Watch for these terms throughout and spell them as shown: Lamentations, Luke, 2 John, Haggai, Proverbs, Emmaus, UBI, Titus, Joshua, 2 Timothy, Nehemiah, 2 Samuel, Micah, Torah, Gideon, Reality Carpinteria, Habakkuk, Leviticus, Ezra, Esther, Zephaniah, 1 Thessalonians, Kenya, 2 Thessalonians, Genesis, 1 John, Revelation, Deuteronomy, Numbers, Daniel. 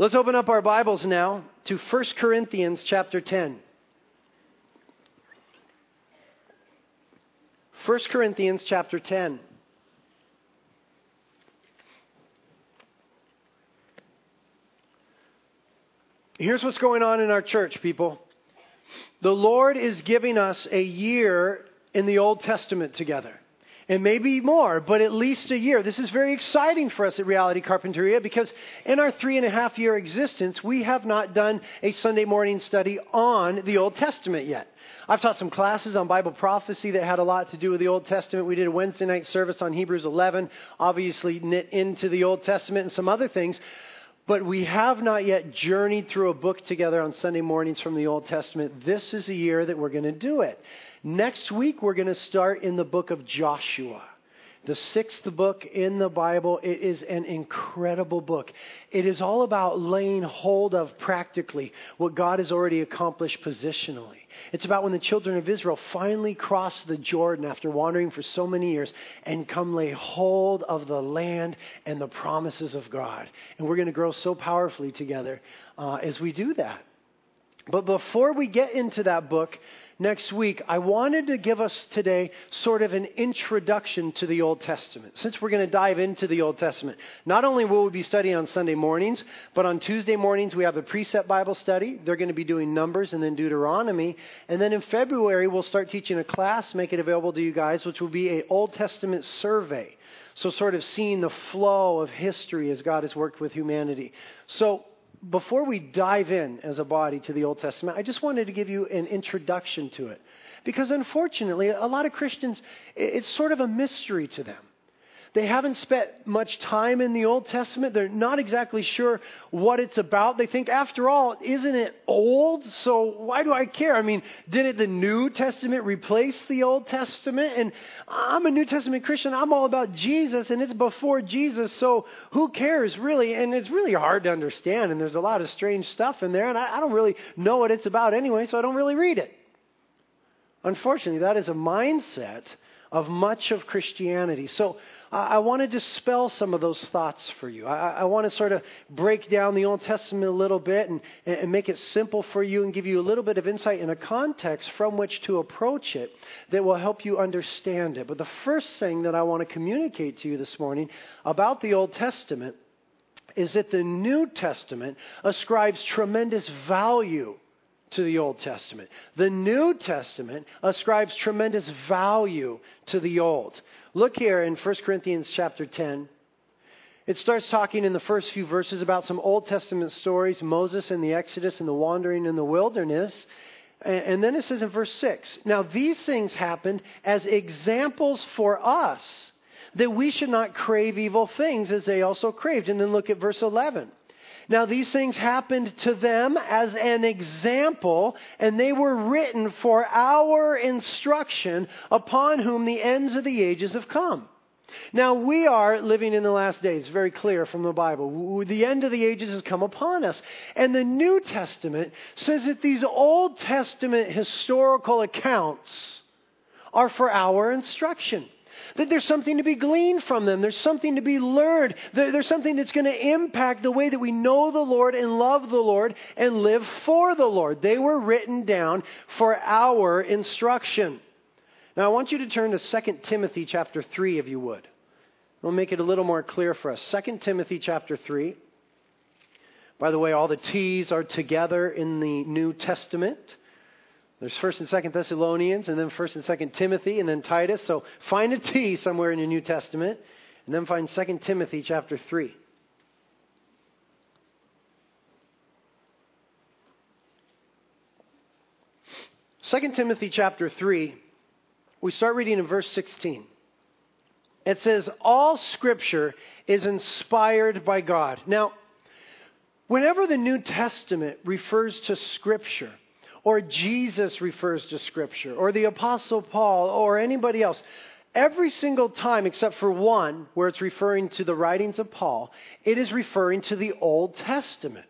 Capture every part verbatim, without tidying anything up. Let's open up our Bibles now to First Corinthians chapter ten. First Corinthians chapter ten. Here's what's going on in our church, people. The Lord is giving us a year in the Old Testament together. And maybe more, but at least a year. This is very exciting for us at Reality Carpinteria because in our three and a half year existence, we have not done a Sunday morning study on the Old Testament yet. I've taught some classes on Bible prophecy that had a lot to do with the Old Testament. We did a Wednesday night service on Hebrews eleven, obviously knit into the Old Testament and some other things. But we have not yet journeyed through a book together on Sunday mornings from the Old Testament. This is a year that we're going to do it. Next week, we're going to start in the book of Joshua, the sixth book in the Bible. It is an incredible book. It is all about laying hold of practically what God has already accomplished positionally. It's about when the children of Israel finally cross the Jordan after wandering for so many years and come lay hold of the land and the promises of God. And we're going to grow so powerfully together uh, as we do that. But before we get into that book next week, I wanted to give us today sort of an introduction to the Old Testament. Since we're going to dive into the Old Testament, not only will we be studying on Sunday mornings, but on Tuesday mornings we have the Precept Bible Study. They're going to be doing Numbers and then Deuteronomy. And then in February, we'll start teaching a class, make it available to you guys, which will be an Old Testament survey. So sort of seeing the flow of history as God has worked with humanity. So before we dive in as a body to the Old Testament, I just wanted to give you an introduction to it. Because unfortunately, a lot of Christians, it's sort of a mystery to them. They haven't spent much time in the Old Testament. They're not exactly sure what it's about. They think, after all, isn't it old? So why do I care? I mean, didn't the New Testament replace the Old Testament? And I'm a New Testament Christian. I'm all about Jesus, and it's before Jesus. So who cares, really? And it's really hard to understand, and there's a lot of strange stuff in there, and I, I don't really know what it's about anyway, so I don't really read it. Unfortunately, that is a mindset of much of Christianity. So I want to dispel some of those thoughts for you. I, I want to sort of break down the Old Testament a little bit and, and make it simple for you and give you a little bit of insight and a context from which to approach it that will help you understand it. But the first thing that I want to communicate to you this morning about the Old Testament is that the New Testament ascribes tremendous value to the Old Testament. The New Testament ascribes tremendous value to the Old. Look here in First Corinthians chapter ten. It starts talking in the first few verses about some Old Testament stories, Moses and the Exodus and the wandering in the wilderness. And then it says in verse six, "Now these things happened as examples for us, that we should not crave evil things as they also craved." And then look at verse eleven. "Now these things happened to them as an example, and they were written for our instruction, upon whom the ends of the ages have come." Now we are living in the last days, very clear from the Bible. The end of the ages has come upon us. And the New Testament says that these Old Testament historical accounts are for our instruction. That there's something to be gleaned from them. There's something to be learned. There's something that's going to impact the way that we know the Lord and love the Lord and live for the Lord. They were written down for our instruction. Now, I want you to turn to Second Timothy chapter three, if you would. We'll make it a little more clear for us. Second Timothy chapter three. By the way, all the T's are together in the New Testament. There's First and Second Thessalonians, and then First and Second Timothy, and then Titus. So find a T somewhere in your New Testament, and then find Second Timothy chapter three. Second Timothy chapter three, we start reading in verse sixteen. It says, "All Scripture is inspired by God." Now, whenever the New Testament refers to Scripture, or Jesus refers to Scripture, or the Apostle Paul, or anybody else, Every single time, except for one, where it's referring to the writings of Paul, it is referring to the Old Testament.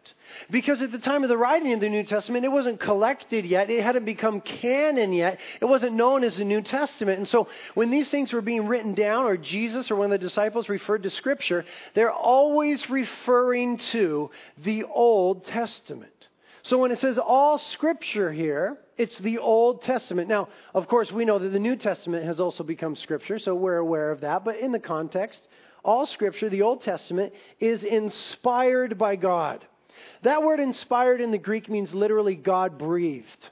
Because at the time of the writing of the New Testament, it wasn't collected yet. It hadn't become canon yet. It wasn't known as the New Testament. And so when these things were being written down, or Jesus or one of the disciples referred to Scripture, they're always referring to the Old Testament. So when it says all Scripture here, it's the Old Testament. Now, of course, we know that the New Testament has also become Scripture, so we're aware of that. But in the context, all Scripture, the Old Testament, is inspired by God. That word inspired in the Greek means literally God breathed.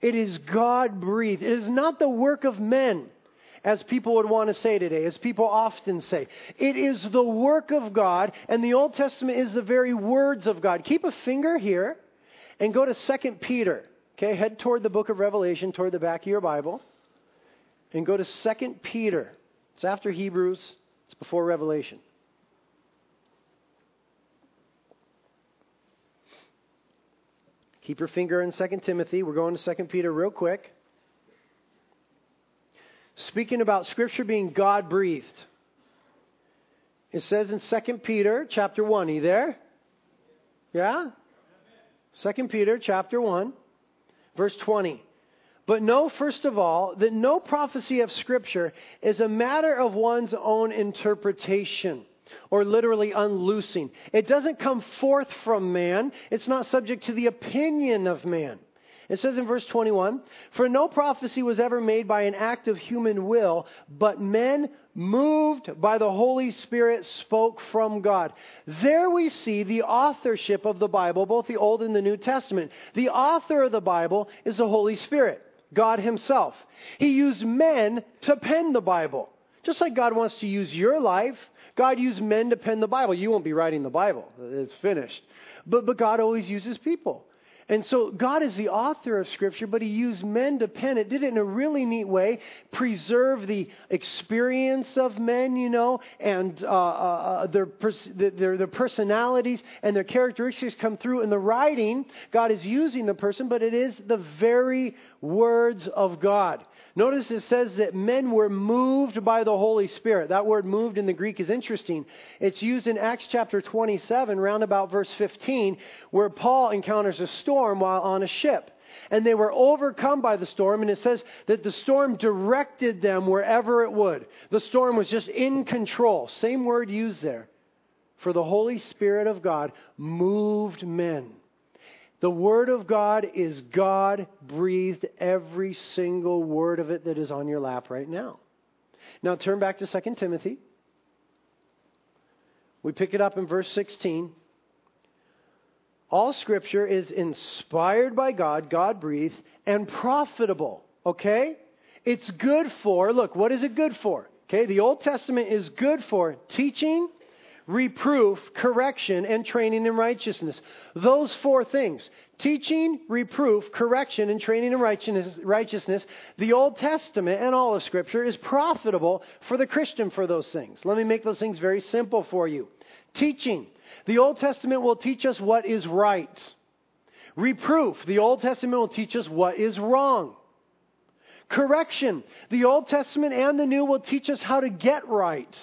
It is God breathed. It is not the work of men, as people would want to say today, as people often say. It is the work of God, and the Old Testament is the very words of God. Keep a finger here and go to Second Peter. Okay, head toward the book of Revelation, toward the back of your Bible, and go to Second Peter. It's after Hebrews, it's before Revelation. Keep your finger in Second Timothy. We're going to Second Peter real quick. Speaking about Scripture being God-breathed. It says in Second Peter chapter one. Are you there? Yeah? Second Peter chapter one. Verse twenty, but know first of all that no prophecy of Scripture is a matter of one's own interpretation, or literally unloosing. It doesn't come forth from man. It's not subject to the opinion of man. It says in verse twenty-one, for no prophecy was ever made by an act of human will, but men moved by the Holy Spirit spoke from God. There we see the authorship of the Bible, both the Old and the New Testament. The author of the Bible is the Holy Spirit, God Himself. He used men to pen the Bible. Just like God wants to use your life, God used men to pen the Bible. You won't be writing the Bible. It's finished. But, but God always uses people. And so God is the author of Scripture, but He used men to pen it. Did it in a really neat way. Preserve the experience of men, you know, and uh, uh, their, pers- their their personalities and their characteristics come through in the writing. God is using the person, but it is the very words of God. Notice it says that men were moved by the Holy Spirit. That word moved in the Greek is interesting. It's used in Acts chapter twenty-seven, round about verse fifteen, where Paul encounters a storm while on a ship. And they were overcome by the storm. And it says that the storm directed them wherever it would. The storm was just in control. Same word used there. For the Holy Spirit of God moved men. The Word of God is God-breathed, every single word of it that is on your lap right now. Now turn back to Second Timothy. We pick it up in verse sixteen. All Scripture is inspired by God, God-breathed, and profitable. Okay? It's good for, look, what is it good for? Okay, the Old Testament is good for teaching, reproof, correction, and training in righteousness. Those four things. Teaching, reproof, correction, and training in righteousness, righteousness. The Old Testament and all of Scripture is profitable for the Christian for those things. Let me make those things very simple for you. Teaching. The Old Testament will teach us what is right. Reproof. The Old Testament will teach us what is wrong. Correction. The Old Testament and the New will teach us how to get right.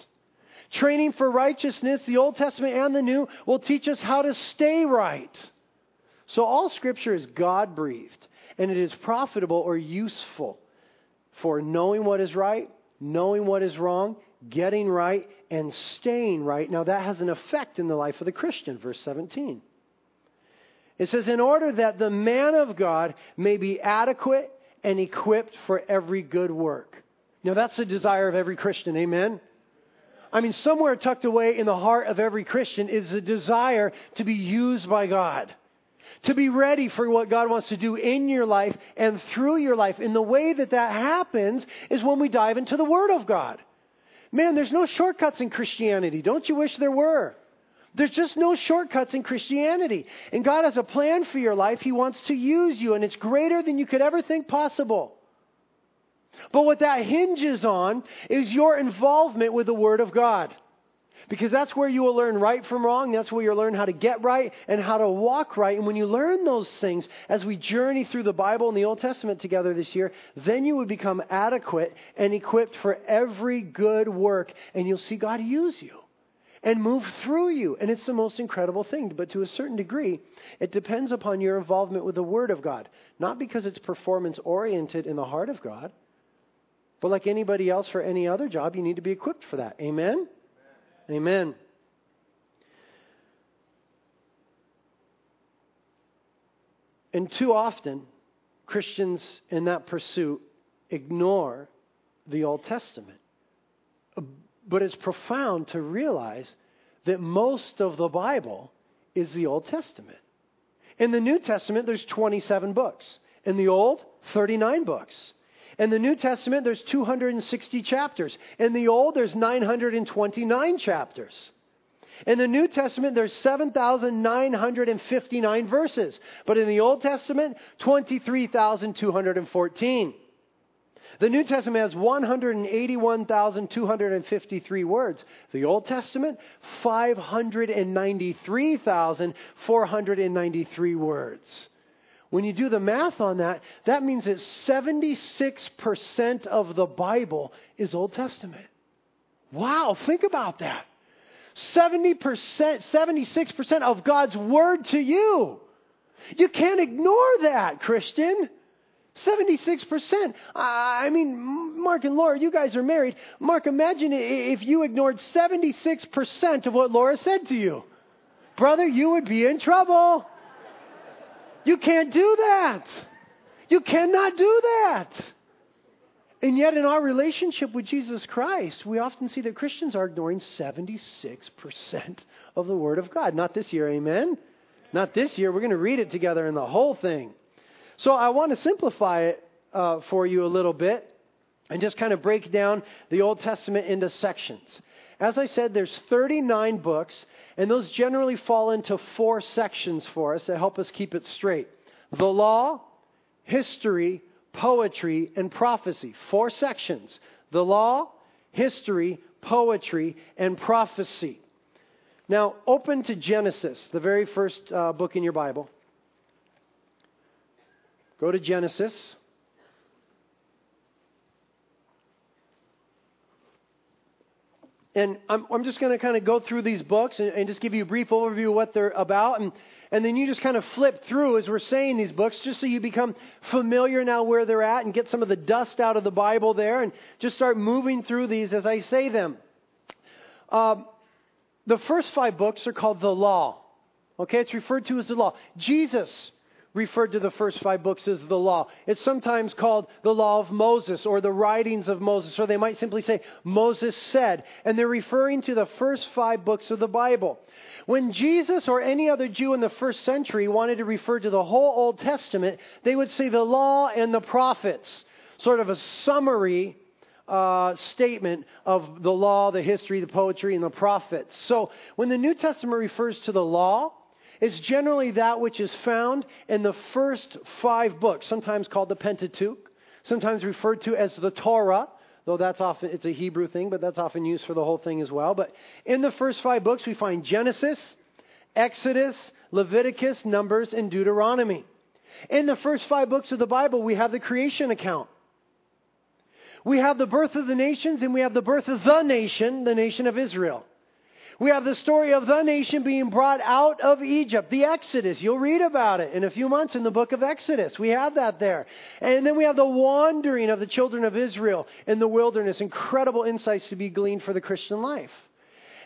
Training for righteousness, the Old Testament and the New, will teach us how to stay right. So all Scripture is God-breathed, and it is profitable or useful for knowing what is right, knowing what is wrong, getting right, and staying right. Now that has an effect in the life of the Christian, verse seventeen. It says, in order that the man of God may be adequate and equipped for every good work. Now that's the desire of every Christian, amen? I mean, somewhere tucked away in the heart of every Christian is the desire to be used by God, to be ready for what God wants to do in your life and through your life. And the way that that happens is when we dive into the Word of God. Man, there's no shortcuts in Christianity. Don't you wish there were? There's just no shortcuts in Christianity. And God has a plan for your life. He wants to use you, and it's greater than you could ever think possible. But what that hinges on is your involvement with the Word of God. Because that's where you will learn right from wrong. That's where you'll learn how to get right and how to walk right. And when you learn those things, as we journey through the Bible and the Old Testament together this year, then you will become adequate and equipped for every good work. And you'll see God use you and move through you. And it's the most incredible thing. But to a certain degree, it depends upon your involvement with the Word of God. Not because it's performance-oriented in the heart of God, but like anybody else for any other job, you need to be equipped for that. Amen? Amen. And too often, Christians in that pursuit ignore the Old Testament. But it's profound to realize that most of the Bible is the Old Testament. In the New Testament, there's twenty-seven books. In the Old, thirty-nine books. In the New Testament, there's two hundred sixty chapters. In the Old, there's nine hundred twenty-nine chapters. In the New Testament, there's seven thousand nine hundred fifty-nine verses. But in the Old Testament, twenty-three thousand two hundred fourteen. The New Testament has one hundred eighty-one thousand two hundred fifty-three words. The Old Testament, five hundred ninety-three thousand four hundred ninety-three words. When you do the math on that, that means that seventy-six percent of the Bible is Old Testament. Wow, think about that. seventy percent, seventy-six percent of God's Word to you. You can't ignore that, Christian. seventy-six percent. I mean, Mark and Laura, you guys are married. Mark, imagine if you ignored seventy-six percent of what Laura said to you. Brother, you would be in trouble. You can't do that. You cannot do that. And yet in our relationship with Jesus Christ, we often see that Christians are ignoring seventy-six percent of the Word of God. Not this year, amen? Not this year. We're going to read it together in the whole thing. So I want to simplify it uh, for you a little bit and just kind of break down the Old Testament into sections. As I said, there's thirty-nine books, and those generally fall into four sections for us that help us keep it straight. The law, history, poetry, and prophecy. Four sections. The law, history, poetry, and prophecy. Now, open to Genesis, the very first uh, book in your Bible. Go to Genesis. And I'm, I'm just going to kind of go through these books and, and just give you a brief overview of what they're about. And, and then you just kind of flip through as we're saying these books, just so you become familiar now where they're at and get some of the dust out of the Bible there and just start moving through these as I say them. Uh, the first five books are called the law. Okay, it's referred to as the law. Jesus referred to the first five books as the law. It's sometimes called the law of Moses or the writings of Moses, or they might simply say Moses said, and they're referring to the first five books of the Bible. When Jesus or any other Jew in the first century wanted to refer to the whole Old Testament, they would say the law and the prophets, sort of a summary Uh, statement of the law, the history, the poetry, and the prophets. So when the New Testament refers to the law, it's generally that which is found in the first five books, sometimes called the Pentateuch, sometimes referred to as the Torah, though that's often, it's a Hebrew thing, but that's often used for the whole thing as well. But in the first five books, we find Genesis, Exodus, Leviticus, Numbers, and Deuteronomy. In the first five books of the Bible, we have the creation account. We have the birth of the nations, and we have the birth of the nation, the nation of Israel. We have the story of the nation being brought out of Egypt, the Exodus. You'll read about it in a few months in the book of Exodus. We have that there. And then we have the wandering of the children of Israel in the wilderness. Incredible insights to be gleaned for the Christian life.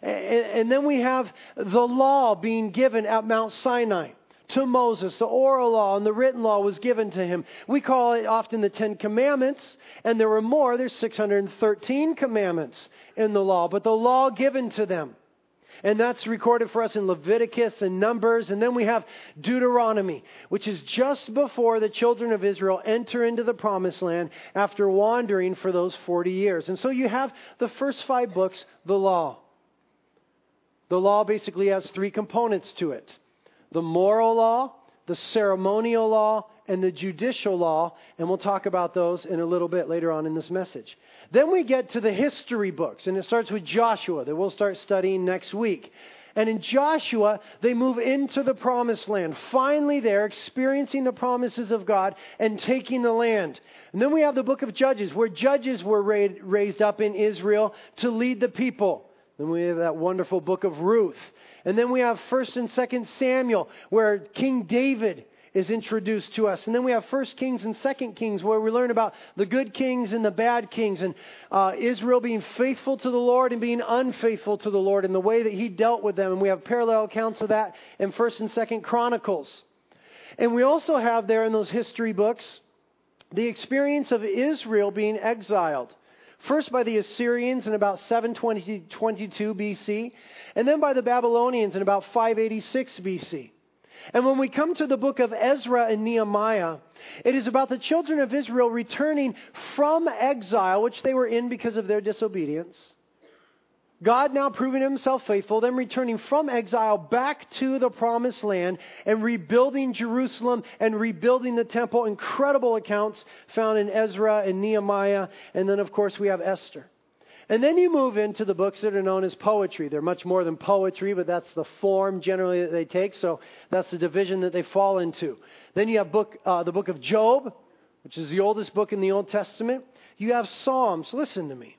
And then we have the law being given at Mount Sinai to Moses. The oral law and the written law was given to him. We call it often the Ten Commandments, and there were more. There's six hundred thirteen commandments in the law, but the law given to them. And that's recorded for us in Leviticus and Numbers. And then we have Deuteronomy, which is just before the children of Israel enter into the promised land after wandering for those forty years. And so you have the first five books, the law. The law basically has three components to it. The moral law, the ceremonial law, and the judicial law, and we'll talk about those in a little bit later on in this message. Then we get to the history books, and it starts with Joshua that we'll start studying next week. And in Joshua, they move into the promised land. Finally, they're experiencing the promises of God and taking the land. And then we have the book of Judges, where judges were raised up in Israel to lead the people. Then we have that wonderful book of Ruth. And then we have First and Second Samuel, where King David is introduced to us. And then we have First Kings and Second Kings, where we learn about the good kings and the bad kings, and uh, Israel being faithful to the Lord and being unfaithful to the Lord in the way that he dealt with them. And we have parallel accounts of that in First and Second Chronicles. And we also have there in those history books the experience of Israel being exiled. First by the Assyrians in about seven twenty-two B C, and then by the Babylonians in about five eighty-six B C. And when we come to the book of Ezra and Nehemiah, it is about the children of Israel returning from exile, which they were in because of their disobedience. God now proving himself faithful, then returning from exile back to the promised land and rebuilding Jerusalem and rebuilding the temple. Incredible accounts found in Ezra and Nehemiah. And then, of course, we have Esther. And then you move into the books that are known as poetry. They're much more than poetry, but that's the form generally that they take. So that's the division that they fall into. Then you have book, uh, the book of Job, which is the oldest book in the Old Testament. You have Psalms. Listen to me.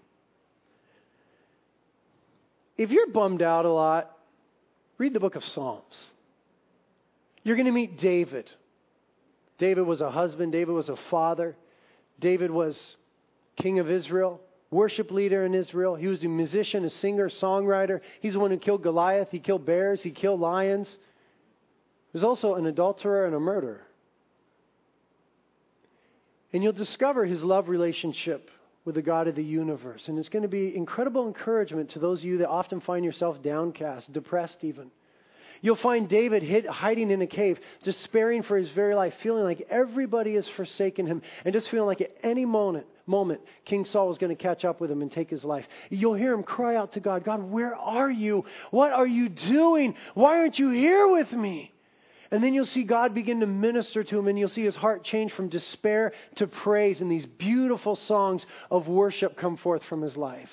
If you're bummed out a lot, read the book of Psalms. You're going to meet David. David was a husband. David was a father. David was king of Israel, worship leader in Israel. He was a musician, a singer, songwriter. He's the one who killed Goliath. He killed bears. He killed lions. He was also an adulterer and a murderer. And you'll discover his love relationship with the God of the universe. And it's going to be incredible encouragement to those of you that often find yourself downcast, depressed even. You'll find David hid, hiding in a cave, despairing for his very life, feeling like everybody has forsaken him, and just feeling like at any moment, moment King Saul was going to catch up with him and take his life. You'll hear him cry out to God, God, where are you? What are you doing? Why aren't you here with me? And then you'll see God begin to minister to him, and you'll see his heart change from despair to praise, and these beautiful songs of worship come forth from his life.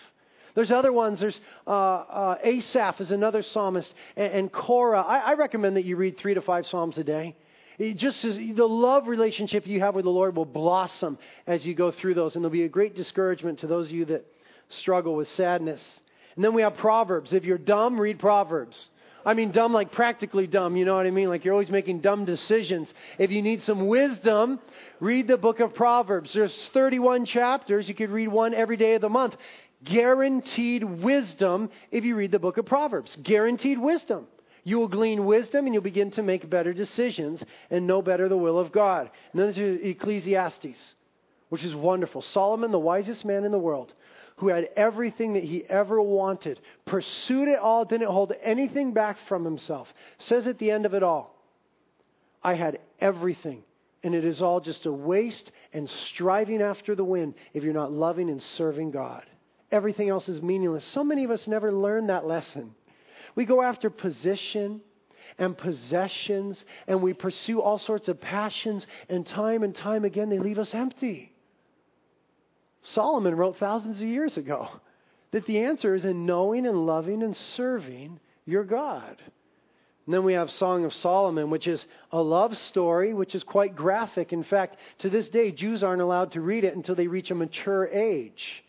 There's other ones. There's uh, uh, Asaph is another psalmist, and, and Korah. I, I recommend that you read three to five psalms a day. It just is, the love relationship you have with the Lord will blossom as you go through those, and there'll be a great discouragement to those of you that struggle with sadness. And then we have Proverbs. If you're dumb, read Proverbs. I mean, dumb, like practically dumb. You know what I mean? Like you're always making dumb decisions. If you need some wisdom, read the book of Proverbs. There's thirty-one chapters. You could read one every day of the month. Guaranteed wisdom if you read the book of Proverbs. Guaranteed wisdom. You will glean wisdom and you'll begin to make better decisions and know better the will of God. And then there's Ecclesiastes, which is wonderful. Solomon, the wisest man in the world, who had everything that he ever wanted, pursued it all, didn't hold anything back from himself, says at the end of it all, I had everything, and it is all just a waste and striving after the wind if you're not loving and serving God. Everything else is meaningless. So many of us never learn that lesson. We go after position and possessions, and we pursue all sorts of passions, and time and time again, they leave us empty. Solomon wrote thousands of years ago that the answer is in knowing and loving and serving your God. And then we have Song of Solomon, which is a love story, which is quite graphic. In fact, to this day, Jews aren't allowed to read it until they reach a mature age.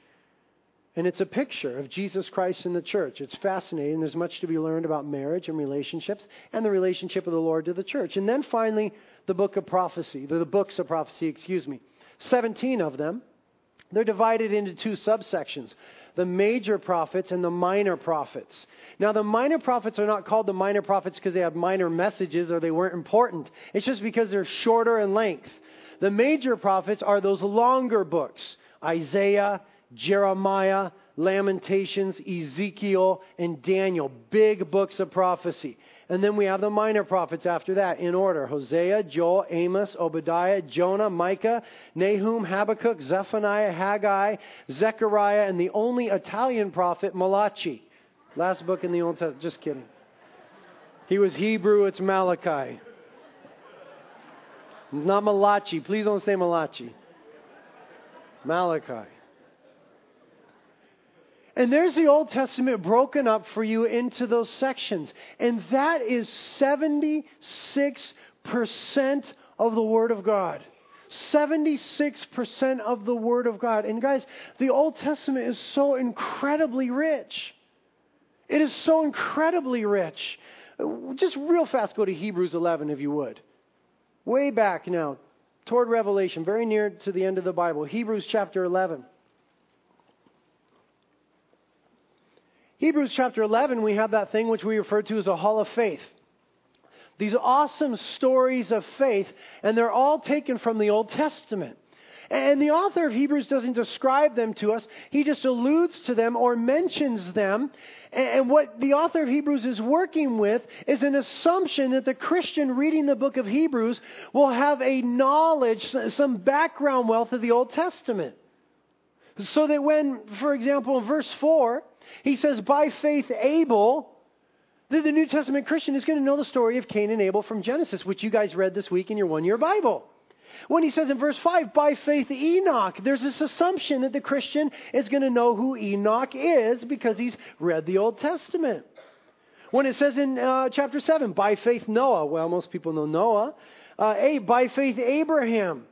And it's a picture of Jesus Christ in the church. It's fascinating. There's much to be learned about marriage and relationships and the relationship of the Lord to the church. And then finally, the book of prophecy, the books of prophecy, excuse me, seventeen of them. They're divided into two subsections, the major prophets and the minor prophets. Now, the minor prophets are not called the minor prophets because they had minor messages or they weren't important. It's just because they're shorter in length. The major prophets are those longer books, Isaiah, Jeremiah, Lamentations, Ezekiel, and Daniel, big books of prophecy. And then we have the minor prophets after that in order. Hosea, Joel, Amos, Obadiah, Jonah, Micah, Nahum, Habakkuk, Zephaniah, Haggai, Zechariah, and the only Italian prophet, Malachi. Last book in the Old Testament. Just kidding. He was Hebrew. It's Malachi. Not Malachi. Please don't say Malachi. Malachi. And there's the Old Testament broken up for you into those sections. And that is seventy-six percent of the Word of God. seventy-six percent of the Word of God. And guys, the Old Testament is so incredibly rich. It is so incredibly rich. Just real fast, go to Hebrews eleven if you would. Way back now, toward Revelation, very near to the end of the Bible. Hebrews chapter eleven. Hebrews chapter eleven, we have that thing which we refer to as a hall of faith. These awesome stories of faith, and they're all taken from the Old Testament. And the author of Hebrews doesn't describe them to us. He just alludes to them or mentions them. And what the author of Hebrews is working with is an assumption that the Christian reading the book of Hebrews will have a knowledge, some background wealth of the Old Testament. So that when, for example, in verse four, he says, by faith Abel, the New Testament Christian is going to know the story of Cain and Abel from Genesis, which you guys read this week in your one-year Bible. When he says in verse five, by faith Enoch, there's this assumption that the Christian is going to know who Enoch is because he's read the Old Testament. When it says in uh, chapter seven, by faith Noah, well, most people know Noah. Uh, eight, by faith Abraham.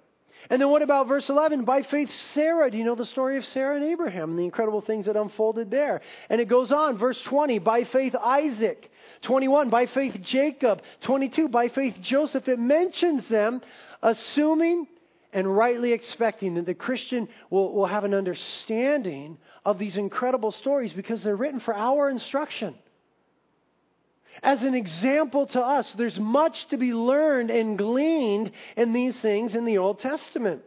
And then what about verse eleven? By faith Sarah. Do you know the story of Sarah and Abraham and the incredible things that unfolded there? And it goes on. Verse twenty, by faith Isaac. twenty-one, by faith Jacob. twenty-two, by faith Joseph. It mentions them, assuming and rightly expecting that the Christian will, will have an understanding of these incredible stories because they're written for our instruction. As an example to us, there's much to be learned and gleaned in these things in the Old Testament.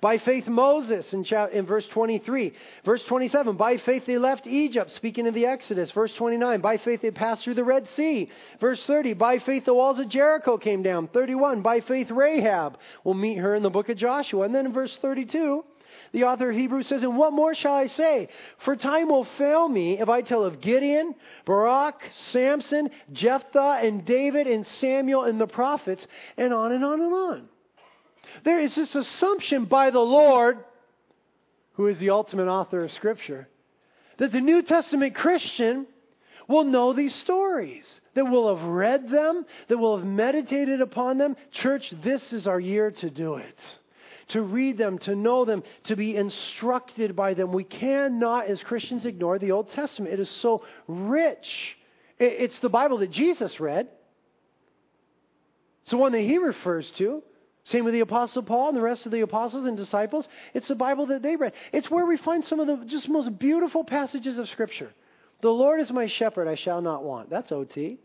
By faith Moses in, chapter, in verse twenty-three. Verse twenty-seven, by faith they left Egypt, speaking of the Exodus. Verse twenty-nine, by faith they passed through the Red Sea. Verse thirty, by faith the walls of Jericho came down. thirty-one, by faith Rahab. We'll meet her in the book of Joshua. And then in verse thirty-two, the author of Hebrews says, and what more shall I say? For time will fail me if I tell of Gideon, Barak, Samson, Jephthah, and David, and Samuel, and the prophets, and on and on and on. There is this assumption by the Lord, who is the ultimate author of Scripture, that the New Testament Christian will know these stories, that will have read them, that will have meditated upon them. Church, this is our year to do it. To read them, to know them, to be instructed by them. We cannot, as Christians, ignore the Old Testament. It is so rich. It's the Bible that Jesus read. It's the one that he refers to. Same with the Apostle Paul and the rest of the apostles and disciples. It's the Bible that they read. It's where we find some of the just most beautiful passages of Scripture. The Lord is my shepherd, I shall not want. That's O T.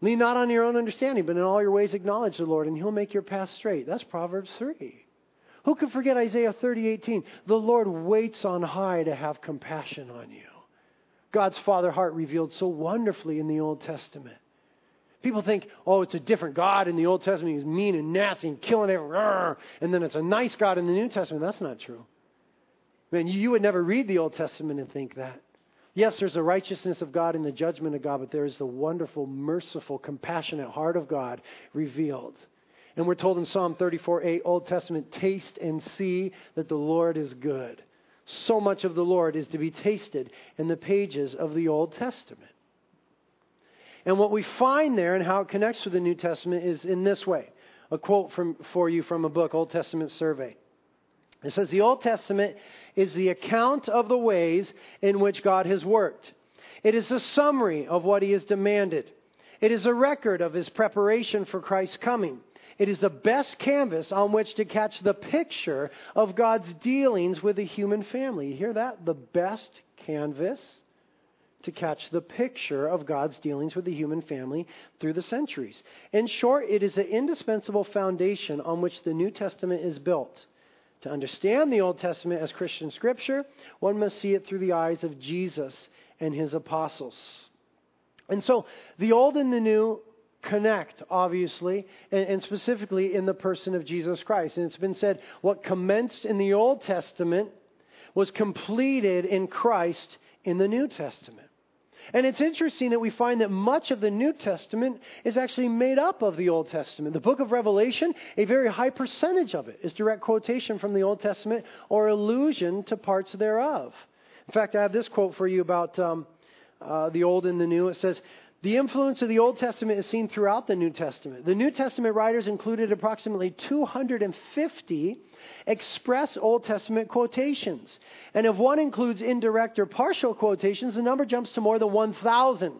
Lean not on your own understanding, but in all your ways acknowledge the Lord, and he'll make your path straight. That's Proverbs three. Who can forget Isaiah thirty eighteen? The Lord waits on high to have compassion on you. God's Father heart revealed so wonderfully in the Old Testament. People think, oh, it's a different God in the Old Testament. He's mean and nasty and killing everyone. And then it's a nice God in the New Testament. That's not true. Man, you would never read the Old Testament and think that. Yes, there's the righteousness of God and the judgment of God, but there is the wonderful, merciful, compassionate heart of God revealed. And we're told in Psalm thirty-four eight, Old Testament, taste and see that the Lord is good. So much of the Lord is to be tasted in the pages of the Old Testament. And what we find there and how it connects to the New Testament is in this way. A quote from, for you from a book, Old Testament Survey. It says, the Old Testament is the account of the ways in which God has worked. It is a summary of what he has demanded. It is a record of his preparation for Christ's coming. It is the best canvas on which to catch the picture of God's dealings with the human family. You hear that? The best canvas to catch the picture of God's dealings with the human family through the centuries. In short, it is an indispensable foundation on which the New Testament is built. To understand the Old Testament as Christian Scripture, one must see it through the eyes of Jesus and his apostles. And so, the Old and the New connect, obviously, and, and specifically in the person of Jesus Christ. And it's been said, what commenced in the Old Testament was completed in Christ in the New Testament. And it's interesting that we find that much of the New Testament is actually made up of the Old Testament. The book of Revelation, a very high percentage of it is direct quotation from the Old Testament or allusion to parts thereof. In fact, I have this quote for you about um, uh, the Old and the New. It says, "The influence of the Old Testament is seen throughout the New Testament. The New Testament writers included approximately two hundred fifty express Old Testament quotations. And if one includes indirect or partial quotations, the number jumps to more than one thousand.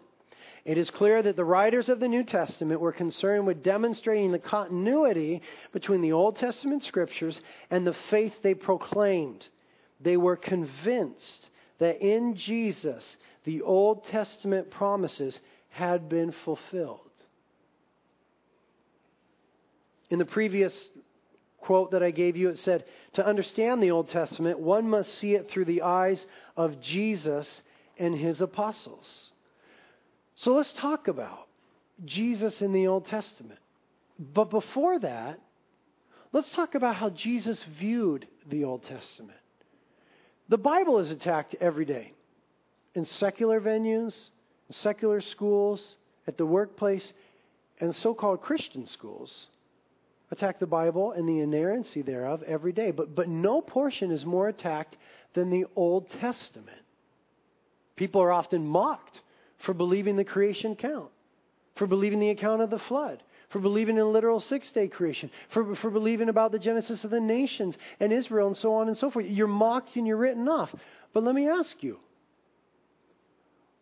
It is clear that the writers of the New Testament were concerned with demonstrating the continuity between the Old Testament scriptures and the faith they proclaimed. They were convinced that in Jesus, the Old Testament promises had been fulfilled." In the previous quote that I gave you, it said, "To understand the Old Testament, one must see it through the eyes of Jesus and his apostles." So let's talk about Jesus in the Old Testament. But before that, let's talk about how Jesus viewed the Old Testament. The Bible is attacked every day in secular venues, secular schools, at the workplace, and so-called Christian schools attack the Bible and the inerrancy thereof every day. But, but no portion is more attacked than the Old Testament. People are often mocked for believing the creation account, for believing the account of the flood, for believing in literal six-day creation, for, for believing about the genesis of the nations and Israel and so on and so forth. You're mocked and you're written off. But let me ask you,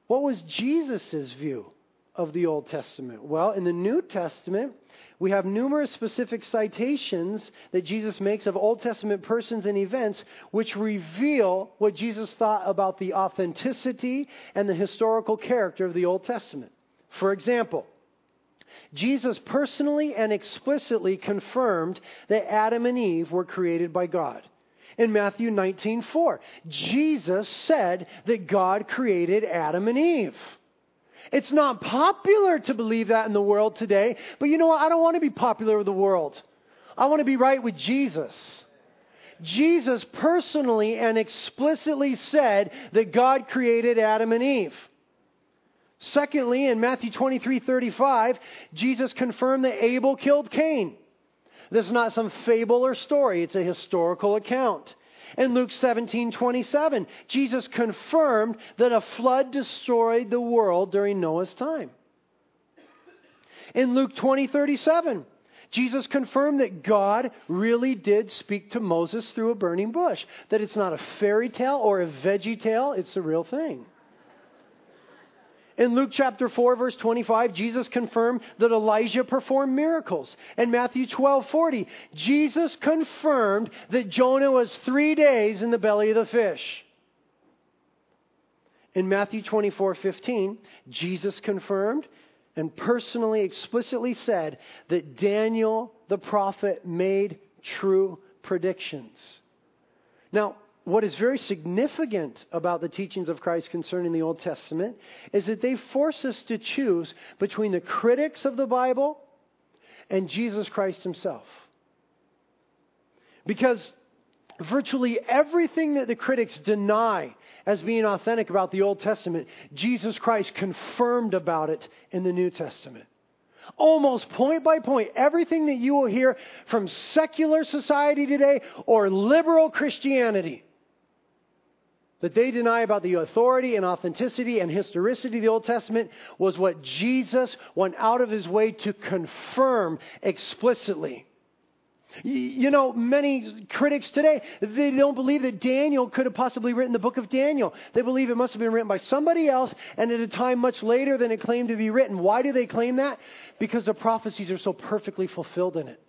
what was Jesus' view of the Old Testament? Well, in the New Testament, we have numerous specific citations that Jesus makes of Old Testament persons and events which reveal what Jesus thought about the authenticity and the historical character of the Old Testament. For example, Jesus personally and explicitly confirmed that Adam and Eve were created by God. In Matthew nineteen four, Jesus said that God created Adam and Eve. It's not popular to believe that in the world today, but you know what? I don't want to be popular with the world. I want to be right with Jesus. Jesus personally and explicitly said that God created Adam and Eve. Secondly, in Matthew twenty-three thirty-five, Jesus confirmed that Abel killed Cain. This is not some fable or story. It's a historical account. In Luke seventeen twenty-seven, Jesus confirmed that a flood destroyed the world during Noah's time. In Luke twenty thirty-seven, Jesus confirmed that God really did speak to Moses through a burning bush. That it's not a fairy tale or a veggie tale. It's the real thing. In Luke chapter four, verse twenty-five, Jesus confirmed that Elijah performed miracles. In Matthew twelve forty, Jesus confirmed that Jonah was three days in the belly of the fish. In Matthew twenty-four fifteen, Jesus confirmed and personally explicitly said that Daniel the prophet made true predictions. Now, what is very significant about the teachings of Christ concerning the Old Testament is that they force us to choose between the critics of the Bible and Jesus Christ himself. Because virtually everything that the critics deny as being authentic about the Old Testament, Jesus Christ confirmed about it in the New Testament. Almost point by point, everything that you will hear from secular society today or liberal Christianity that they deny about the authority and authenticity and historicity of the Old Testament was what Jesus went out of his way to confirm explicitly. You know, many critics today, they don't believe that Daniel could have possibly written the book of Daniel. They believe it must have been written by somebody else and at a time much later than it claimed to be written. Why do they claim that? Because the prophecies are so perfectly fulfilled in it.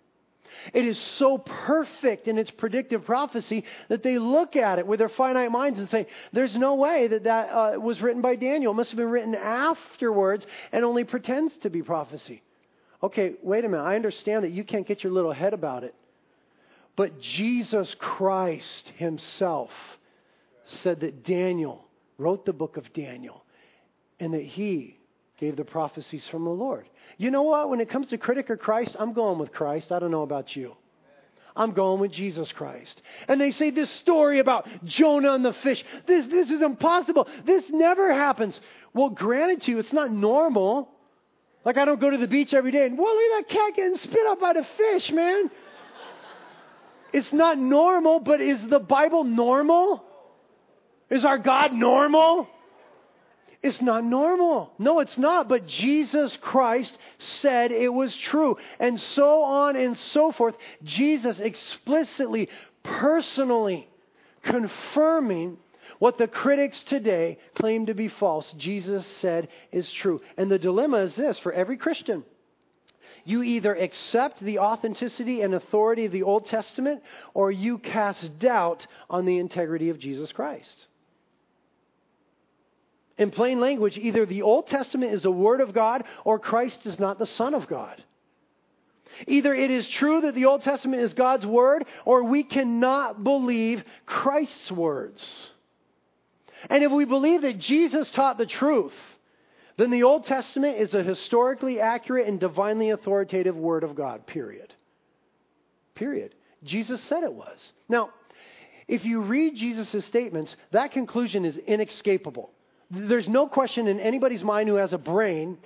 It is so perfect in its predictive prophecy that they look at it with their finite minds and say, there's no way that that uh, was written by Daniel. It must have been written afterwards and only pretends to be prophecy. Okay, wait a minute. I understand that you can't get your little head about it. But Jesus Christ himself said that Daniel wrote the book of Daniel and that he gave the prophecies from the Lord. You know what? When it comes to critic or Christ, I'm going with Christ. I don't know about you. I'm going with Jesus Christ. And they say this story about Jonah and the fish. This, this is impossible. This never happens. Well, granted to you, it's not normal. Like I don't go to the beach every day and, well, look at that cat getting spit up by the fish, man. It's not normal, but is the Bible normal? Is our God normal? It's not normal. No, it's not. But Jesus Christ said it was true. And so on and so forth. Jesus explicitly, personally confirming what the critics today claim to be false. Jesus said is true. And the dilemma is this for every Christian. You either accept the authenticity and authority of the Old Testament, or you cast doubt on the integrity of Jesus Christ. In plain language, either the Old Testament is the Word of God or Christ is not the Son of God. Either it is true that the Old Testament is God's Word, or we cannot believe Christ's words. And if we believe that Jesus taught the truth, then the Old Testament is a historically accurate and divinely authoritative Word of God, period. Period. Jesus said it was. Now, if you read Jesus' statements, that conclusion is inescapable. There's no question in anybody's mind who has a brain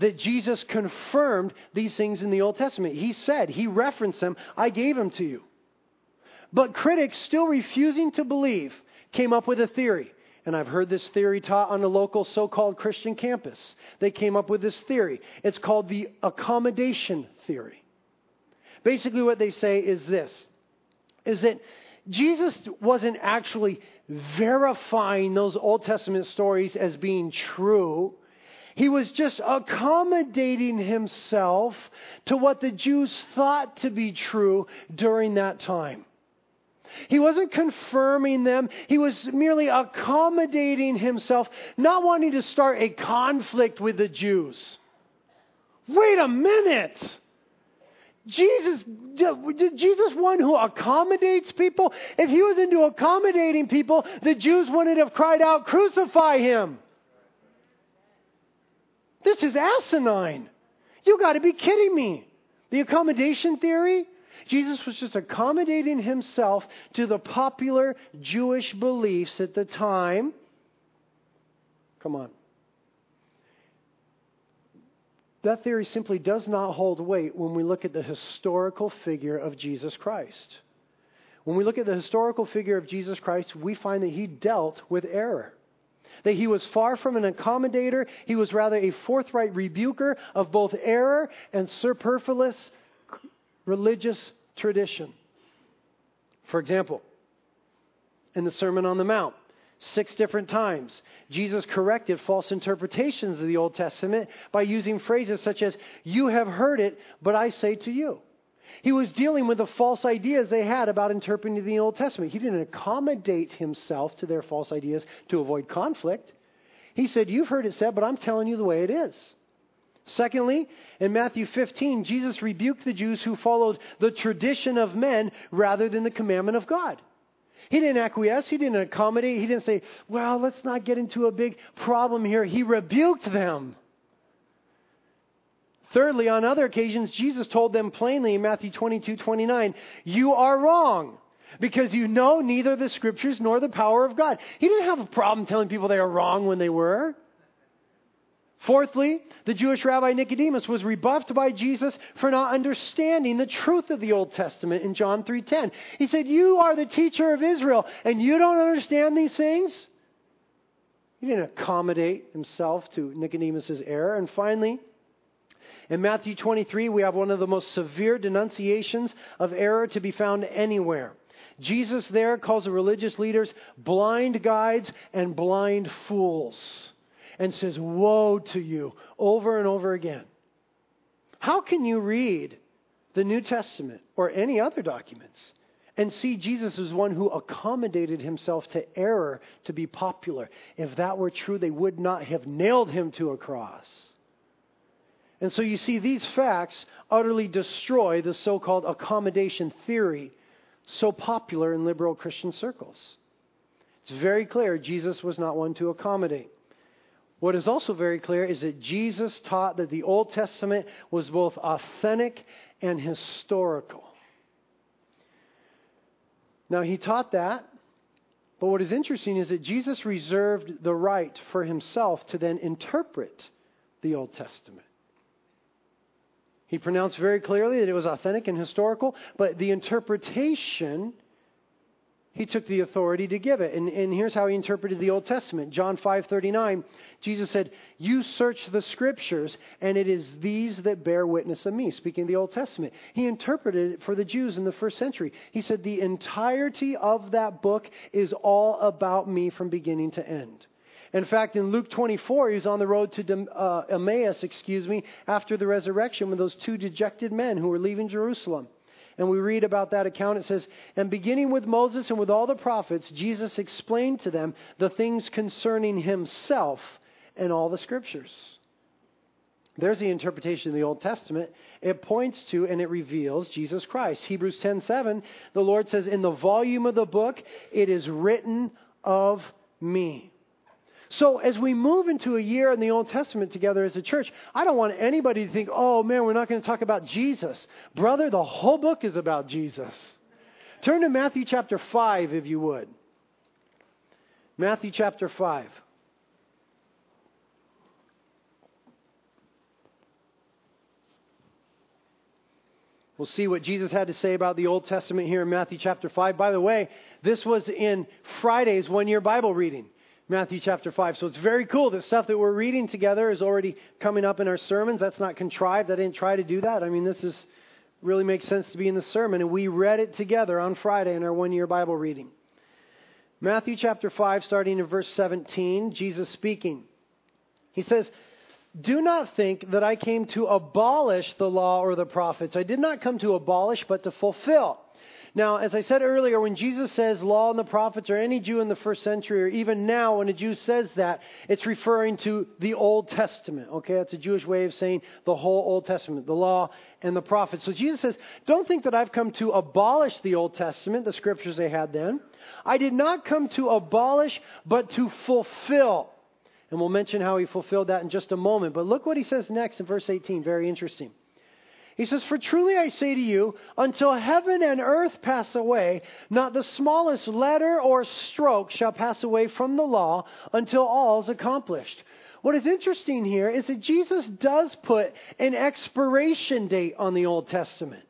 that Jesus confirmed these things in the Old Testament. He said, he referenced them, I gave them to you. But critics, still refusing to believe, came up with a theory. And I've heard this theory taught on a local so-called Christian campus. They came up with this theory. It's called the accommodation theory. Basically what they say is this, is that Jesus wasn't actually verifying those Old Testament stories as being true. He was just accommodating himself to what the Jews thought to be true during that time. He wasn't confirming them. He was merely accommodating himself, not wanting to start a conflict with the Jews. Wait a minute! Jesus, Jesus one who accommodates people. If he was into accommodating people, the Jews wouldn't have cried out, crucify him. This is asinine. You got to be kidding me. The accommodation theory? Jesus was just accommodating himself to the popular Jewish beliefs at the time. Come on. That theory simply does not hold weight when we look at the historical figure of Jesus Christ. When we look at the historical figure of Jesus Christ, we find that he dealt with error. That he was far from an accommodator. He was rather a forthright rebuker of both error and superfluous religious tradition. For example, in the Sermon on the Mount, six different times, Jesus corrected false interpretations of the Old Testament by using phrases such as, you have heard it, but I say to you. He was dealing with the false ideas they had about interpreting the Old Testament. He didn't accommodate himself to their false ideas to avoid conflict. He said, you've heard it said, but I'm telling you the way it is. Secondly, in Matthew fifteen, Jesus rebuked the Jews who followed the tradition of men rather than the commandment of God. He didn't acquiesce. He didn't accommodate. He didn't say, well, let's not get into a big problem here. He rebuked them. Thirdly, on other occasions, Jesus told them plainly in Matthew twenty-two twenty-nine, you are wrong because you know neither the scriptures nor the power of God. He didn't have a problem telling people they are wrong when they were. Fourthly, the Jewish rabbi Nicodemus was rebuffed by Jesus for not understanding the truth of the Old Testament in John three ten. He said, you are the teacher of Israel and you don't understand these things. He didn't accommodate himself to Nicodemus's error. And finally, in Matthew twenty-three, we have one of the most severe denunciations of error to be found anywhere. Jesus there calls the religious leaders blind guides and blind fools. And says, woe to you, over and over again. How can you read the New Testament or any other documents and see Jesus as one who accommodated himself to error to be popular? If that were true, they would not have nailed him to a cross. And so you see, these facts utterly destroy the so-called accommodation theory so popular in liberal Christian circles. It's very clear Jesus was not one to accommodate. What is also very clear is that Jesus taught that the Old Testament was both authentic and historical. Now, he taught that. But what is interesting is that Jesus reserved the right for himself to then interpret the Old Testament. He pronounced very clearly that it was authentic and historical, but the interpretation, he took the authority to give it. And, and here's how he interpreted the Old Testament. John five thirty-nine, Jesus said, "You search the Scriptures, and it is these that bear witness of me," speaking of the Old Testament. He interpreted it for the Jews in the first century. He said, the entirety of that book is all about me from beginning to end. In fact, in Luke twenty-four, he was on the road to uh, Emmaus, excuse me, after the resurrection with those two dejected men who were leaving Jerusalem. And we read about that account. It says, "And beginning with Moses and with all the prophets, Jesus explained to them the things concerning himself and all the Scriptures." There's the interpretation of the Old Testament. It points to and it reveals Jesus Christ. Hebrews ten seven, the Lord says, "In the volume of the book, it is written of me." So as we move into a year in the Old Testament together as a church, I don't want anybody to think, "Oh man, we're not going to talk about Jesus." Brother, the whole book is about Jesus. Turn to Matthew chapter five, if you would. Matthew chapter five. We'll see what Jesus had to say about the Old Testament here in Matthew chapter five. By the way, this was in Friday's one-year Bible reading. Matthew chapter five. So it's very cool. The stuff that we're reading together is already coming up in our sermons. That's not contrived. I didn't try to do that. I mean, this is really makes sense to be in the sermon. And we read it together on Friday in our one-year Bible reading. Matthew chapter five, starting in verse seventeen, Jesus speaking. He says, "Do not think that I came to abolish the law or the prophets. I did not come to abolish, but to fulfill." Now, as I said earlier, when Jesus says law and the prophets, or any Jew in the first century, or even now when a Jew says that, it's referring to the Old Testament. Okay, that's a Jewish way of saying the whole Old Testament, the law and the prophets. So Jesus says, "Don't think that I've come to abolish the Old Testament," the Scriptures they had then. "I did not come to abolish, but to fulfill." And we'll mention how he fulfilled that in just a moment. But look what he says next in verse eighteen. Very interesting. He says, "For truly I say to you, until heaven and earth pass away, not the smallest letter or stroke shall pass away from the law until all is accomplished." What is interesting here is that Jesus does put an expiration date on the Old Testament.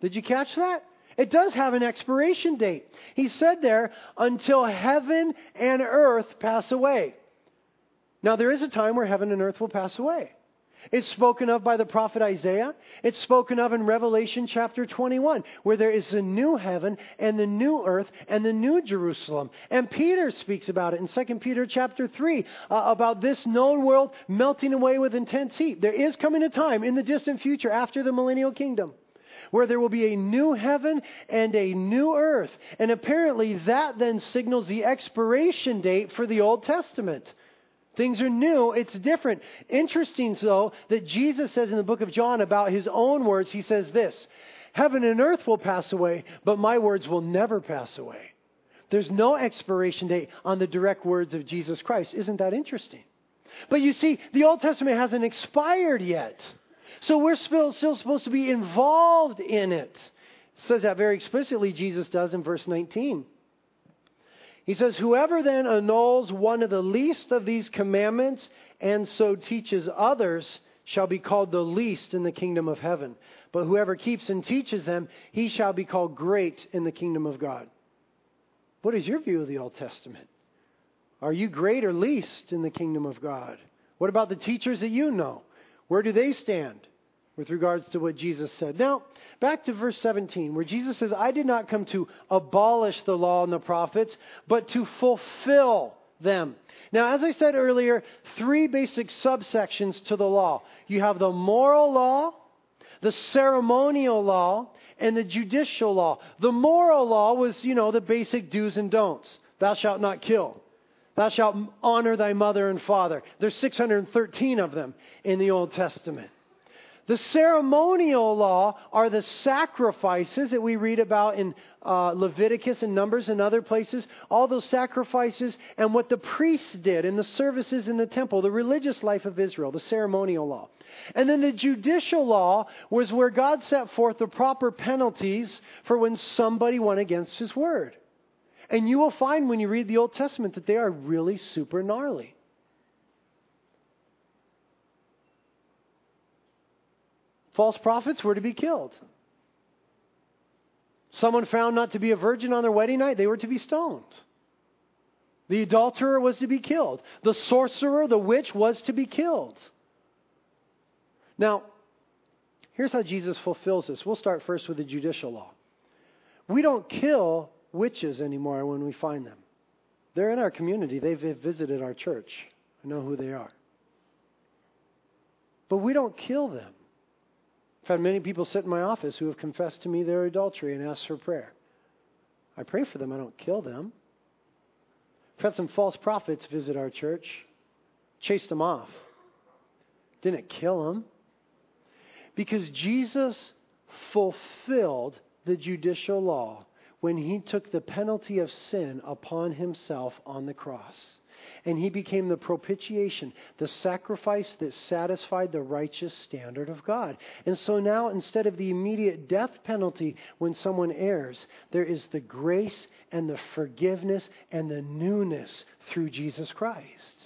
Did you catch that? It does have an expiration date. He said there, "Until heaven and earth pass away." Now, there is a time where heaven and earth will pass away. It's spoken of by the prophet Isaiah. It's spoken of in Revelation chapter twenty-one, where there is the new heaven and the new earth and the new Jerusalem. And Peter speaks about it in Second Peter chapter three, uh, about this known world melting away with intense heat. There is coming a time in the distant future after the millennial kingdom where there will be a new heaven and a new earth. And apparently that then signals the expiration date for the Old Testament. Things are new. It's different. Interesting, though, that Jesus says in the book of John about his own words, he says this, "Heaven and earth will pass away, but my words will never pass away." There's no expiration date on the direct words of Jesus Christ. Isn't that interesting? But you see, the Old Testament hasn't expired yet. So we're still, still supposed to be involved in it. It says that very explicitly, Jesus does in verse nineteen. He says, "Whoever then annuls one of the least of these commandments and so teaches others shall be called the least in the kingdom of heaven. But whoever keeps and teaches them, he shall be called great in the kingdom of God." What is your view of the Old Testament? Are you great or least in the kingdom of God? What about the teachers that you know? Where do they stand with regards to what Jesus said? Now, back to verse seventeen, where Jesus says, "I did not come to abolish the law and the prophets, but to fulfill them." Now, as I said earlier, three basic subsections to the law. You have the moral law, the ceremonial law, and the judicial law. The moral law was, you know, the basic do's and don'ts. Thou shalt not kill. Thou shalt honor thy mother and father. There's six hundred thirteen of them in the Old Testament. The ceremonial law are the sacrifices that we read about in uh, Leviticus and Numbers and other places. All those sacrifices and what the priests did and the services in the temple, the religious life of Israel, the ceremonial law. And then the judicial law was where God set forth the proper penalties for when somebody went against His word. And you will find when you read the Old Testament that they are really super gnarly. False prophets were to be killed. Someone found not to be a virgin on their wedding night, they were to be stoned. The adulterer was to be killed. The sorcerer, the witch, was to be killed. Now, here's how Jesus fulfills this. We'll start first with the judicial law. We don't kill witches anymore when we find them. They're in our community. They've visited our church. I know who they are. But we don't kill them. I've had many people sit in my office who have confessed to me their adultery and asked for prayer. I pray for them. I don't kill them. I've had some false prophets visit our church, chased them off. Didn't kill them. Because Jesus fulfilled the judicial law when He took the penalty of sin upon Himself on the cross. And He became the propitiation, the sacrifice that satisfied the righteous standard of God. And so now, instead of the immediate death penalty when someone errs, there is the grace and the forgiveness and the newness through Jesus Christ.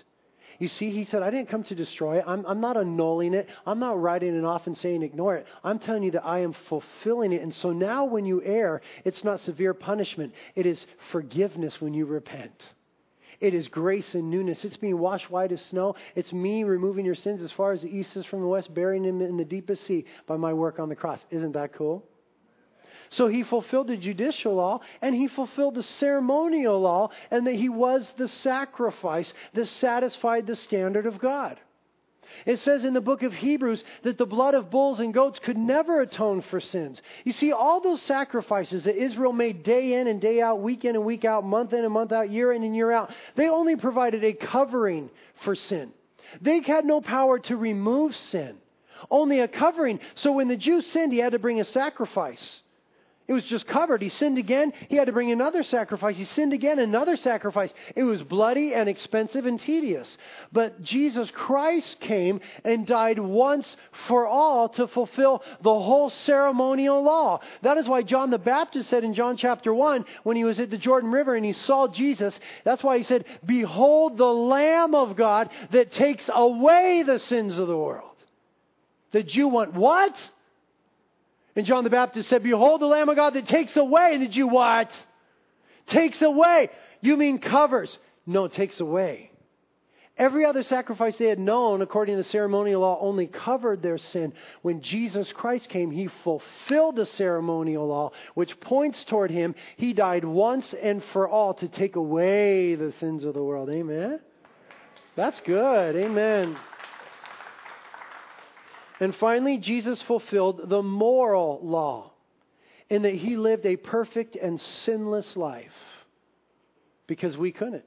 You see, He said, I didn't come to destroy it. I'm, I'm not annulling it. I'm not writing it off and saying ignore it. I'm telling you that I am fulfilling it. And so now when you err, it's not severe punishment. It is forgiveness when you repent. It is grace and newness. It's being washed white as snow. It's me removing your sins as far as the east is from the west, burying them in the deepest sea by my work on the cross. Isn't that cool? So He fulfilled the judicial law and He fulfilled the ceremonial law, and that He was the sacrifice that satisfied the standard of God. It says in the book of Hebrews that the blood of bulls and goats could never atone for sins. You see, all those sacrifices that Israel made day in and day out, week in and week out, month in and month out, year in and year out, they only provided a covering for sin. They had no power to remove sin, only a covering. So when the Jew sinned, he had to bring a sacrifice. It was just covered. He sinned again. He had to bring another sacrifice. He sinned again, another sacrifice. It was bloody and expensive and tedious. But Jesus Christ came and died once for all to fulfill the whole ceremonial law. That is why John the Baptist said in John chapter one, when he was at the Jordan River and he saw Jesus, that's why he said, "Behold the Lamb of God that takes away the sins of the world." The Jew went, "What?" And John the Baptist said, "Behold the Lamb of God that takes away." And the Jew, "What? Takes away? You mean covers?" No, takes away. Every other sacrifice they had known, according to the ceremonial law, only covered their sin. When Jesus Christ came, He fulfilled the ceremonial law, which points toward Him. He died once and for all to take away the sins of the world. Amen? That's good. Amen. And finally, Jesus fulfilled the moral law in that He lived a perfect and sinless life because we couldn't.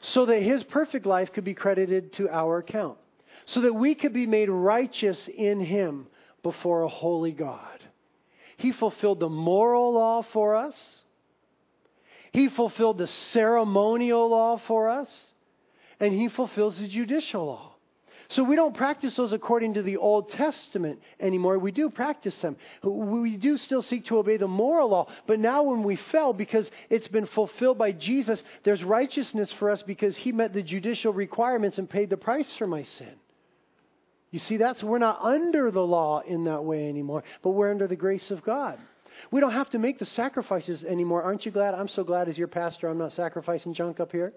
So that His perfect life could be credited to our account. So that we could be made righteous in Him before a holy God. He fulfilled the moral law for us. He fulfilled the ceremonial law for us. And He fulfills the judicial law. So we don't practice those according to the Old Testament anymore. We do practice them. We do still seek to obey the moral law. But now when we fell, because it's been fulfilled by Jesus, there's righteousness for us because He met the judicial requirements and paid the price for my sin. You see, that's we're not under the law in that way anymore, but we're under the grace of God. We don't have to make the sacrifices anymore. Aren't you glad? I'm so glad as your pastor I'm not sacrificing junk up here.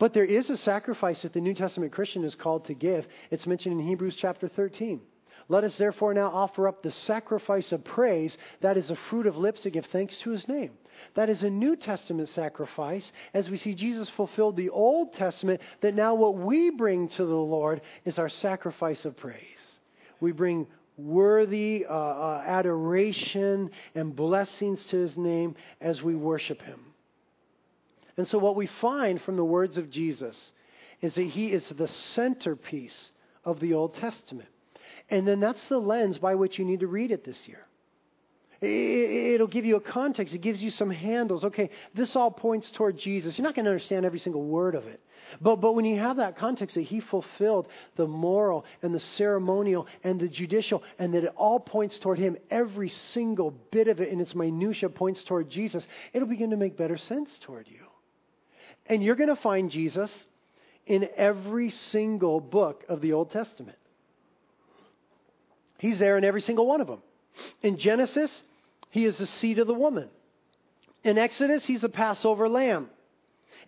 But there is a sacrifice that the New Testament Christian is called to give. It's mentioned in Hebrews chapter thirteen. Let us therefore now offer up the sacrifice of praise, that is a fruit of lips that give thanks to His name. That is a New Testament sacrifice, as we see Jesus fulfilled the Old Testament, that now what we bring to the Lord is our sacrifice of praise. We bring worthy uh, uh, adoration and blessings to His name as we worship Him. And so what we find from the words of Jesus is that he is the centerpiece of the Old Testament. And then that's the lens by which you need to read it this year. It'll give you a context. It gives you some handles. Okay, this all points toward Jesus. You're not going to understand every single word of it. But but when you have that context that he fulfilled the moral and the ceremonial and the judicial, and that it all points toward him, every single bit of it in its minutia points toward Jesus, it'll begin to make better sense toward you. And you're going to find Jesus in every single book of the Old Testament. He's there in every single one of them. In Genesis, he is the seed of the woman. In Exodus, he's the Passover lamb.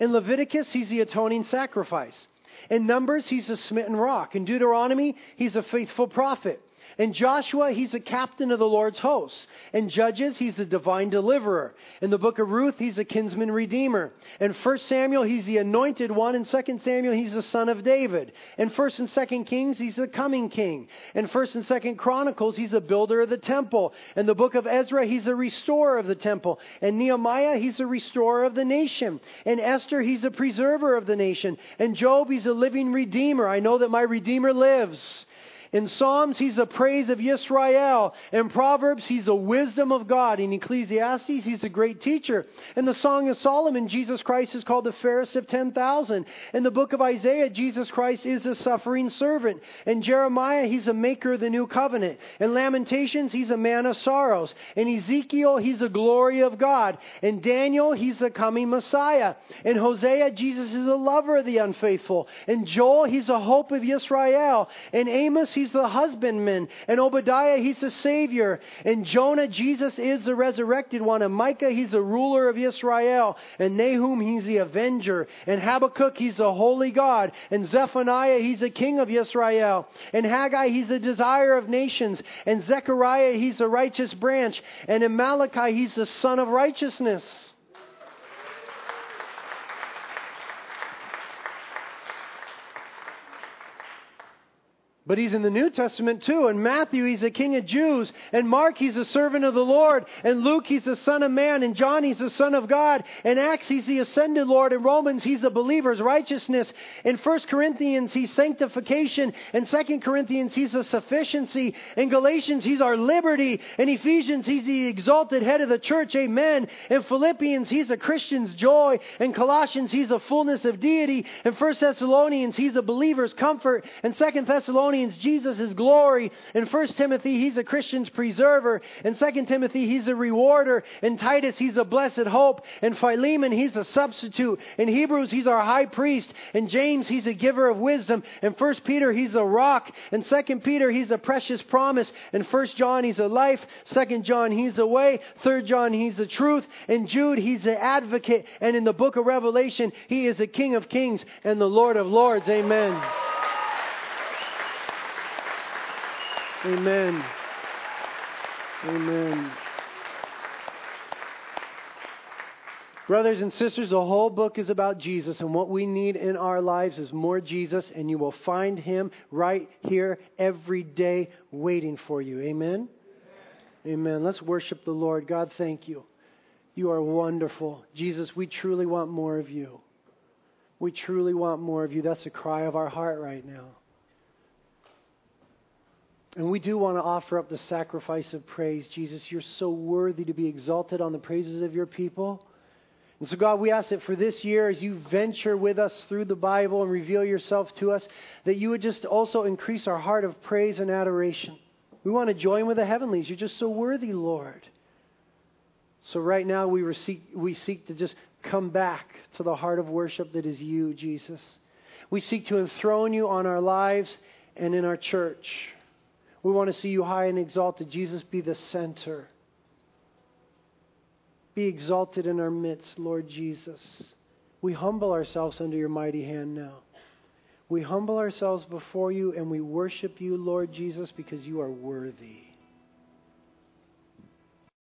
In Leviticus, he's the atoning sacrifice. In Numbers, he's the smitten rock. In Deuteronomy, he's a faithful prophet. In Joshua, he's the captain of the Lord's hosts. In Judges, he's the divine deliverer. In the book of Ruth, he's the kinsman redeemer. In First Samuel, he's the anointed one. In Second Samuel, he's the son of David. In First and Second Kings, he's the coming king. In First and Second Chronicles, he's the builder of the temple. In the book of Ezra, he's the restorer of the temple. In Nehemiah, he's the restorer of the nation. In Esther, he's the preserver of the nation. In Job, he's a living redeemer. I know that my Redeemer lives. In Psalms, he's the praise of Yisrael. In Proverbs, he's the wisdom of God. In Ecclesiastes, he's the great teacher. In the Song of Solomon, Jesus Christ is called the fairest of ten thousand. In the book of Isaiah, Jesus Christ is a suffering servant. In Jeremiah, he's a maker of the new covenant. In Lamentations, he's a man of sorrows. In Ezekiel, he's the glory of God. In Daniel, he's the coming Messiah. In Hosea, Jesus is a lover of the unfaithful. In Joel, he's the hope of Yisrael. In Amos, he's He's the husbandman. And Obadiah, he's the Savior. And Jonah, Jesus is the resurrected one. And Micah, he's the ruler of Israel. And Nahum, he's the avenger. And Habakkuk, he's the holy God. And Zephaniah, he's the king of Israel. And Haggai, he's the desire of nations. And Zechariah, he's the righteous branch. And in Malachi, he's the son of righteousness. But he's in the New Testament too. In Matthew, he's the King of Jews. In Mark, he's the servant of the Lord. In Luke, he's the Son of Man. In John, he's the Son of God. In Acts, he's the ascended Lord. In Romans, he's the believer's righteousness. In First Corinthians, he's sanctification. In Second Corinthians, he's the sufficiency. In Galatians, he's our liberty. In Ephesians, he's the exalted head of the church. Amen. In Philippians, he's the Christian's joy. In Colossians, he's the fullness of deity. In First Thessalonians, he's the believer's comfort. In Second Thessalonians, Jesus is glory. In First Timothy, he's a Christian's preserver. In Second Timothy, he's a rewarder. In Titus, he's a blessed hope. In Philemon, he's a substitute. In Hebrews, he's our high priest. In James, he's a giver of wisdom. In First Peter, he's a rock. In Second Peter, he's a precious promise. In First John, he's a life. Second John, he's the way. Third John, he's the truth. In Jude, he's the advocate. And in the book of Revelation, he is the King of Kings and the Lord of Lords. Amen. Amen. Amen. Brothers and sisters, the whole book is about Jesus, and what we need in our lives is more Jesus, and you will find him right here every day waiting for you. Amen? Amen. Amen. Let's worship the Lord. God, thank you. You are wonderful. Jesus, we truly want more of you. We truly want more of you. That's the cry of our heart right now. And we do want to offer up the sacrifice of praise. Jesus, you're so worthy to be exalted on the praises of your people. And so, God, we ask that for this year, as you venture with us through the Bible and reveal yourself to us, that you would just also increase our heart of praise and adoration. We want to join with the heavenlies. You're just so worthy, Lord. So right now, we, receive, we seek to just come back to the heart of worship that is you, Jesus. We seek to enthrone you on our lives and in our church. We want to see you high and exalted. Jesus, be the center. Be exalted in our midst, Lord Jesus. We humble ourselves under your mighty hand now. We humble ourselves before you and we worship you, Lord Jesus, because you are worthy.